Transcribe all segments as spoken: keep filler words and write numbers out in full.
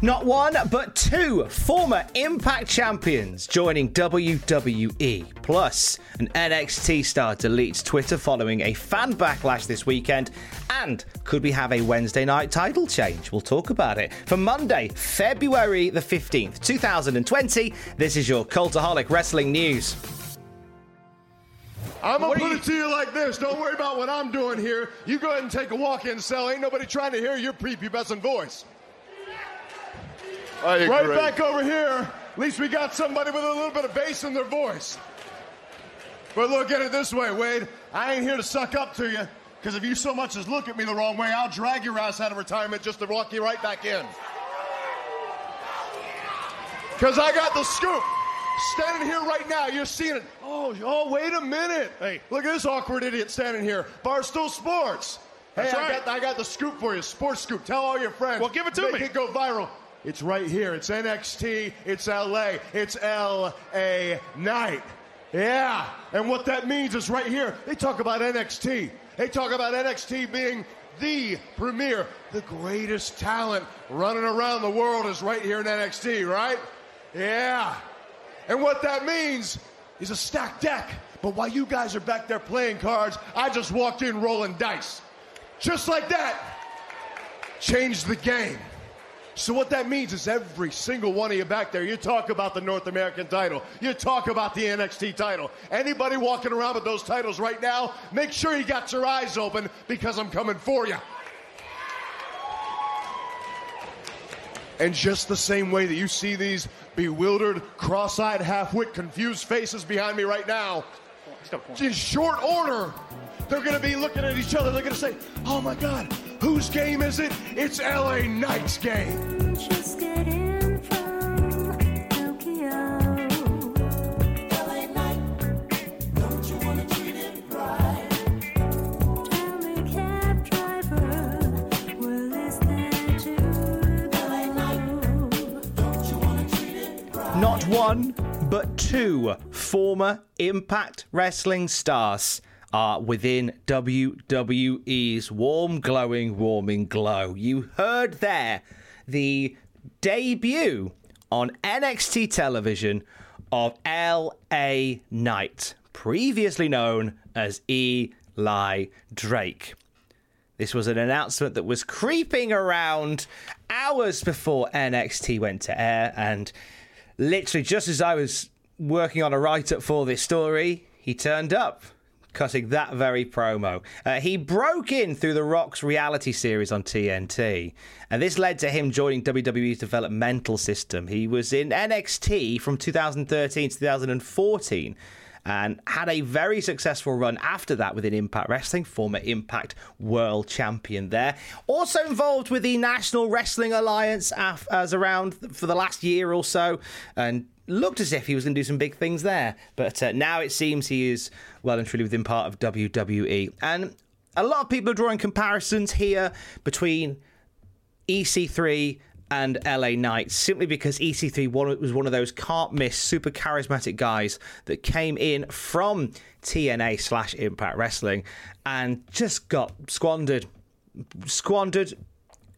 Not one, but two former Impact champions joining W W E. Plus, an N X T star deletes Twitter following a fan backlash this weekend. And could we have a Wednesday night title change? We'll talk about it. For Monday, February the fifteenth, two thousand twenty, this is your Cultaholic Wrestling News. I'm going to put you... it to you like this. Don't worry about what I'm doing here. You go ahead and take a walk-in cell. Ain't nobody trying to hear your prepubescent voice. Right back over here. At least we got somebody with a little bit of bass in their voice. But look at it this way, Wade. I ain't here to suck up to you, because if you so much as look at me the wrong way, I'll drag your ass out of retirement just to walk you right back in. Because I got the scoop. Standing here right now, you're seeing it. Oh, oh, wait a minute. Hey, look at this awkward idiot standing here. Barstool Sports. Hey, That's I, right. got, I got the scoop for you. Sports scoop. Tell all your friends. Well, give it to Make me. Make it go viral. It's right here. It's N X T. It's L A. It's L A Knight. Yeah. And what that means is right here. They talk about N X T. They talk about N X T being the premier. The greatest talent running around the world is right here in N X T, right? Yeah. And what that means is a stacked deck. But while you guys are back there playing cards, I just walked in rolling dice. Just like that. Changed the game. So what that means is every single one of you back there, you talk about the North American title. You talk about the N X T title. Anybody walking around with those titles right now, make sure you got your eyes open, because I'm coming for you. And just the same way that you see these bewildered, cross-eyed, half-wit, confused faces behind me right now, in short order, they're going to be looking at each other. They're going to say, oh, my God, whose game is it? It's L A Knight's game. Just get in from Tokyo. L A Knight, don't you want to treat him right? I'm a cab driver. Well, is there to go? L A Knight, don't you want to treat him right? Not one, but two former Impact Wrestling stars are within W W E's warm, glowing, warming glow. You heard there the debut on N X T television of L A Knight, previously known as Eli Drake. This was an announcement that was creeping around hours before N X T went to air, and literally just as I was working on a write-up for this story, he turned up, cutting that very promo. Uh, he broke in through The Rock's reality series on T N T, and this led to him joining W W E's developmental system. He was in N X T from two thousand thirteen to two thousand fourteen and had a very successful run after that within Impact Wrestling, former Impact World Champion there. Also involved with the National Wrestling Alliance as around for the last year or so, and looked as if he was going to do some big things there. But uh, now it seems he is well and truly within part of W W E. And a lot of people are drawing comparisons here between E C three and L A Knight, simply because E C three was one of those can't-miss, super charismatic guys that came in from T N A slash Impact Wrestling and just got squandered. Squandered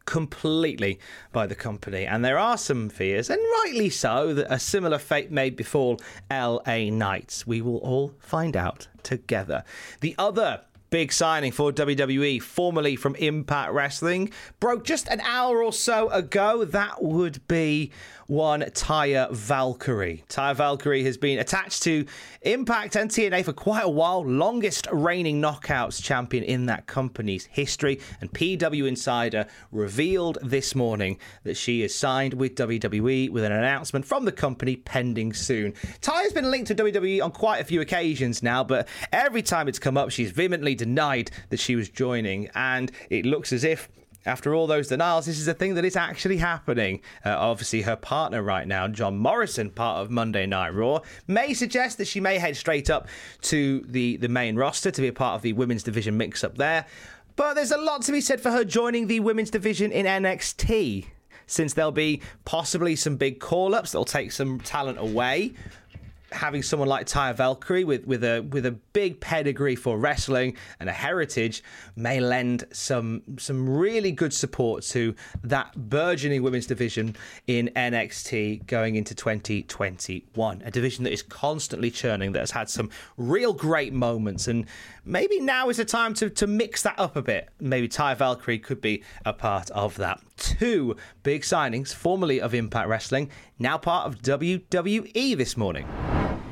completely by the company, and there are some fears, and rightly so, that a similar fate may befall L A Knight. We will all find out together. The other big signing for W W E, formerly from Impact Wrestling, broke just an hour or so ago. That would be one Taya Valkyrie. Taya Valkyrie has been attached to Impact and T N A for quite a while, longest reigning Knockouts champion in that company's history, and P W Insider revealed this morning that she is signed with W W E with an announcement from the company pending soon. Taya's been linked to W W E on quite a few occasions now, but every time it's come up, she's vehemently denied that she was joining, and it looks as if after all those denials, this is a thing that is actually happening. Uh, obviously, her partner right now, John Morrison, part of Monday Night Raw, may suggest that she may head straight up to the, the main roster to be a part of the women's division mix-up there. But there's a lot to be said for her joining the women's division in N X T, since there'll be possibly some big call-ups that'll take some talent away. Having someone like Taya Valkyrie with, with a with a big pedigree for wrestling and a heritage may lend some some really good support to that burgeoning women's division in N X T going into twenty twenty-one. A division that is constantly churning, that has had some real great moments, and maybe now is the time to, to mix that up a bit. Maybe Taya Valkyrie could be a part of that. Two big signings, formerly of Impact Wrestling, now part of W W E this morning.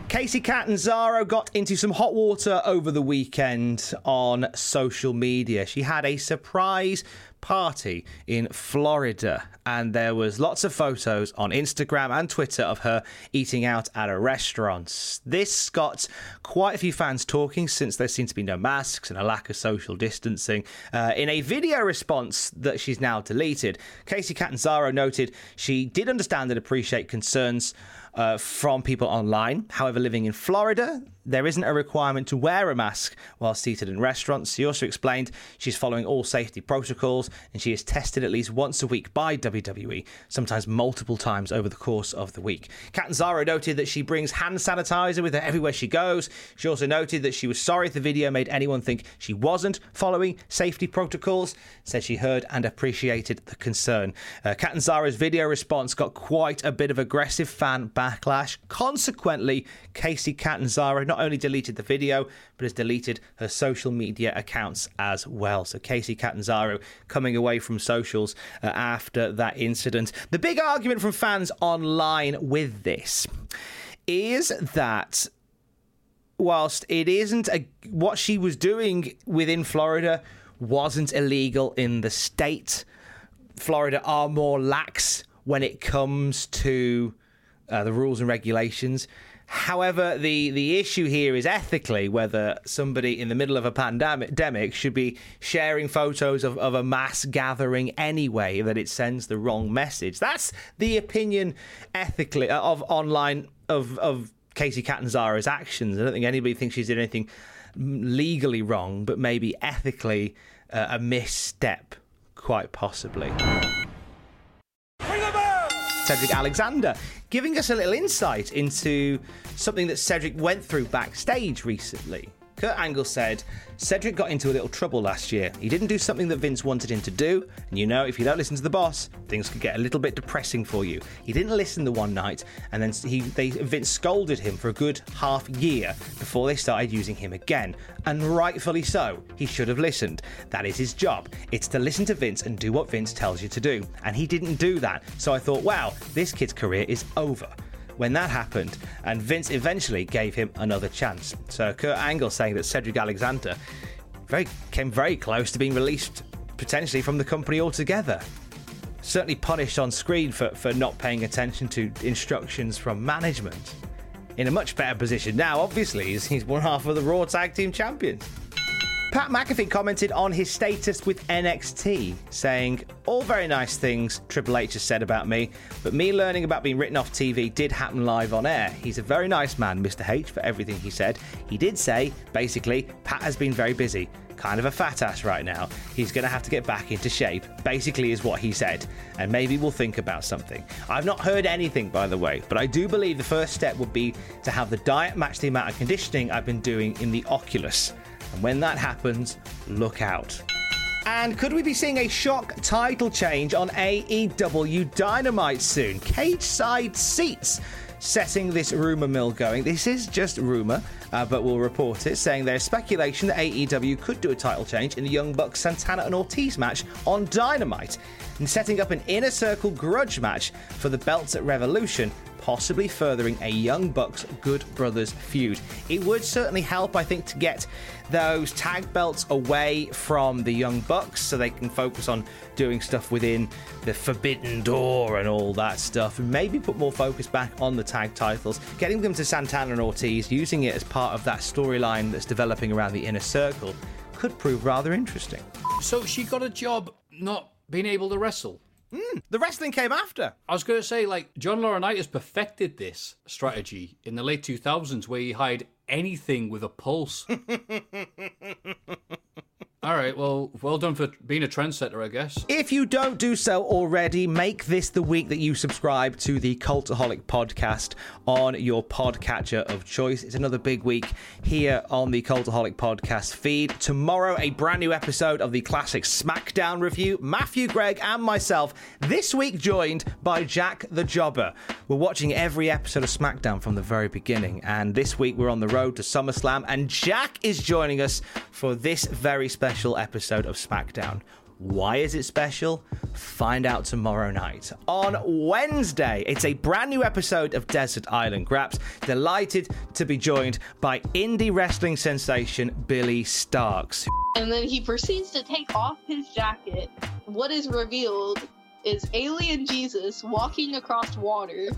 Casey Catanzaro got into some hot water over the weekend on social media. She had a surprise party in Florida, and there was lots of photos on Instagram and Twitter of her eating out at a restaurant. This got quite a few fans talking, since there seemed to be no masks and a lack of social distancing. Uh, in a video response that she's now deleted, Casey Catanzaro noted she did understand and appreciate concerns Uh, from people online. However, living in Florida, there isn't a requirement to wear a mask while seated in restaurants. She also explained she's following all safety protocols, and she is tested at least once a week by W W E, sometimes multiple times over the course of the week. Catanzaro noted that she brings hand sanitizer with her everywhere she goes. She also noted that she was sorry if the video made anyone think she wasn't following safety protocols, said she heard and appreciated the concern. Uh, Catanzaro's video response got quite a bit of aggressive fan backlash. Backlash. Consequently, Casey Catanzaro not only deleted the video, but has deleted her social media accounts as well. So Casey Catanzaro coming away from socials uh, after that incident. The big argument from fans online with this is that whilst it isn't a, what she was doing within Florida wasn't illegal in the state, Florida are more lax when it comes to Uh, the rules and regulations. However, the, the issue here is ethically whether somebody in the middle of a pandemic should be sharing photos of, of a mass gathering anyway, that it sends the wrong message. That's the opinion ethically of online of, of Casey Catanzaro's actions. I don't think anybody thinks she did anything legally wrong, but maybe ethically uh, a misstep, quite possibly. Cedric Alexander, giving us a little insight into something that Cedric went through backstage recently. Kurt Angle said Cedric got into a little trouble last year. He didn't do something that Vince wanted him to do, and you know, if you don't listen to the boss, things could get a little bit depressing for you. He didn't listen the one night, and then he, they, Vince scolded him for a good half year before they started using him again, and rightfully so. He should have listened. That is his job. It's to listen to Vince and do what Vince tells you to do, and he didn't do that. So I thought, wow, this kid's career is over. When that happened, and Vince eventually gave him another chance. So Kurt Angle saying that Cedric Alexander very, came very close to being released potentially from the company altogether. Certainly punished on screen for, for not paying attention to instructions from management. In a much better position now, obviously, he's, he's one half of the Raw Tag Team Champions. Pat McAfee commented on his status with N X T, saying, all very nice things Triple H has said about me, but me learning about being written off T V did happen live on air. He's a very nice man, Mister H, for everything he said. He did say, basically, Pat has been very busy. Kind of a fat ass right now. He's going to have to get back into shape, basically is what he said. And maybe we'll think about something. I've not heard anything, by the way, but I do believe the first step would be to have the diet match the amount of conditioning I've been doing in the Oculus. And when that happens, look out. And could we be seeing a shock title change on A E W Dynamite soon? Cage side seats setting this rumour mill going. This is just rumour, uh, but we'll report it, saying there's speculation that A E W could do a title change in the Young Bucks, Santana and Ortiz match on Dynamite, and setting up an Inner Circle grudge match for the belts at Revolution, possibly furthering a Young Bucks Good Brothers feud. It would certainly help, I think, to get those tag belts away from the Young Bucks so they can focus on doing stuff within the Forbidden Door and all that stuff, and maybe put more focus back on the tag titles, getting them to Santana and Ortiz, using it as part of that storyline that's developing around the Inner Circle, could prove rather interesting. So she got a job not being able to wrestle. Mm, the wrestling came after. I was going to say, like, John Laurinaitis perfected this strategy in the late two thousands where he hired anything with a pulse. All right, well, well done for being a trendsetter, I guess. If you don't do so already, make this the week that you subscribe to the Cultaholic podcast on your podcatcher of choice. It's another big week here on the Cultaholic podcast feed. Tomorrow, a brand new episode of the classic SmackDown review. Matthew, Greg, and myself, this week joined by Jack the Jobber. We're watching every episode of SmackDown from the very beginning, and this week we're on the road to SummerSlam, and Jack is joining us for this very special Special episode of SmackDown. Why is it special? Find out tomorrow night. On Wednesday, it's a brand new episode of Desert Island Graps. Delighted to be joined by indie wrestling sensation Billy Starks. And then he proceeds to take off his jacket. What is revealed is alien Jesus walking across water.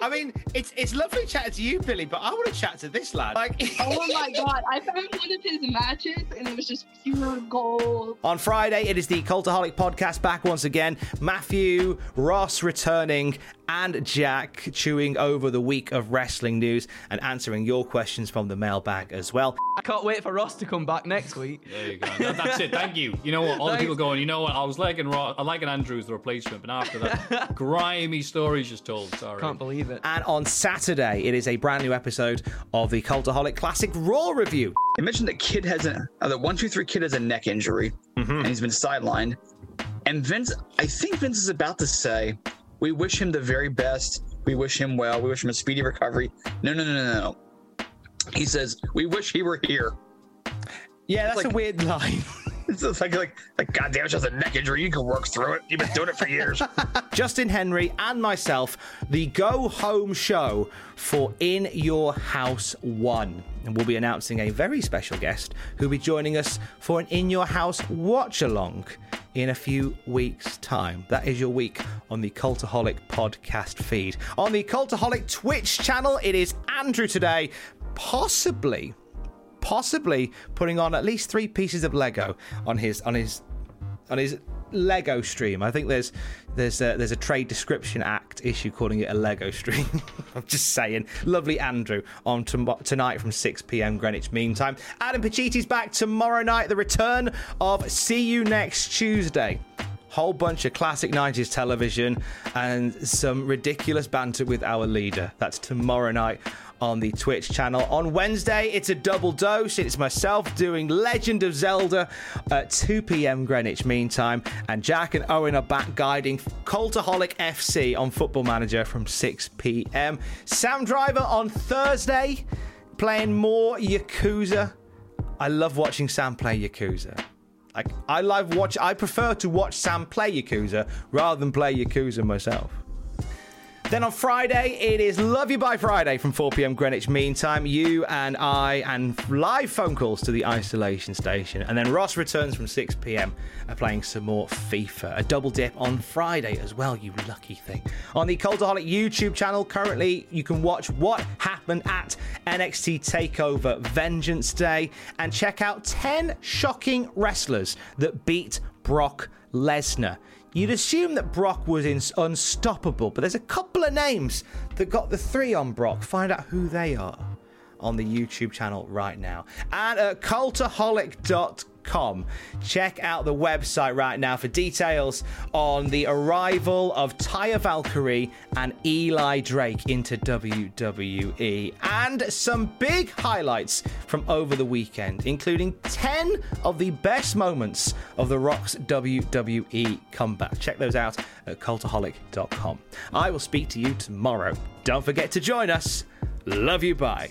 I mean, it's it's lovely chatting to you, Billy, but I want to chat to this lad. Like, oh my God, I found one of his matches and it was just pure gold. On Friday, it is the Cultaholic podcast back once again. Matthew, Ross returning, and Jack chewing over the week of wrestling news and answering your questions from the mailbag as well. I can't wait for Ross to come back next week. There you go. That, that's it. Thank you. You know what? All Thanks. The people going, you know what? I was liking Ross, I liking Andrew as the replacement, but after that, grimy stories just told. Sorry. Can't believe it. And on Saturday, it is a brand new episode of the Cultaholic Classic Raw review. It mentioned that Kid has a uh, that one two three Kid has a neck injury, mm-hmm. and he's been sidelined. And Vince, I think Vince is about to say, we wish him the very best. We wish him well. We wish him a speedy recovery. No, no, no, no, no. He says, we wish he were here. Yeah, that's like a weird line. It's like, like, like, goddamn, it's just a neck injury. You can work through it. You've been doing it for years. Justin Henry and myself, the Go Home show for In Your House one. And we'll be announcing a very special guest who'll be joining us for an In Your House watch-along in a few weeks' time. That is your week on the Cultaholic podcast feed. On the Cultaholic Twitch channel, it is Andrew today, possibly, possibly putting on at least three pieces of Lego on his on his on his Lego stream. I think there's there's a, there's a Trade Description Act issue calling it a Lego stream. I'm just saying. Lovely Andrew on t- tonight from six p.m. Greenwich Mean Time. Adam Pachiti's back tomorrow night. The return of See You Next Tuesday. Whole bunch of classic nineties television and some ridiculous banter with our leader. That's tomorrow night on the Twitch channel. On Wednesday, it's a double dose. It's myself doing Legend of Zelda at two p.m. Greenwich Mean Time, and Jack and Owen are back guiding Cultaholic F C on Football Manager from six p.m. Sam Driver on Thursday playing more Yakuza. I love watching Sam play Yakuza. Like, I live watch. I prefer to watch Sam play Yakuza rather than play Yakuza myself. Then on Friday, it is Love You By Friday from four p.m. Greenwich Mean Time. You and I, and live phone calls to the Isolation Station. And then Ross returns from six p.m. playing some more FIFA. A double dip on Friday as well, you lucky thing. On the Cultaholic YouTube channel, currently you can watch what happened at N X T TakeOver Vengeance Day and check out ten shocking wrestlers that beat Brock Lesnar. You'd assume that Brock was in- unstoppable, but there's a couple of names that got the three on Brock. Find out who they are on the YouTube channel right now. And at cultaholic dot com. hello fresh dot com. Check out the website right now for details on the arrival of Taya Valkyrie and Eli Drake into W W E, and some big highlights from over the weekend, including ten of the best moments of The Rock's W W E comeback. Check those out at cultaholic dot com. I will speak to you tomorrow. Don't forget to join us. Love you, bye.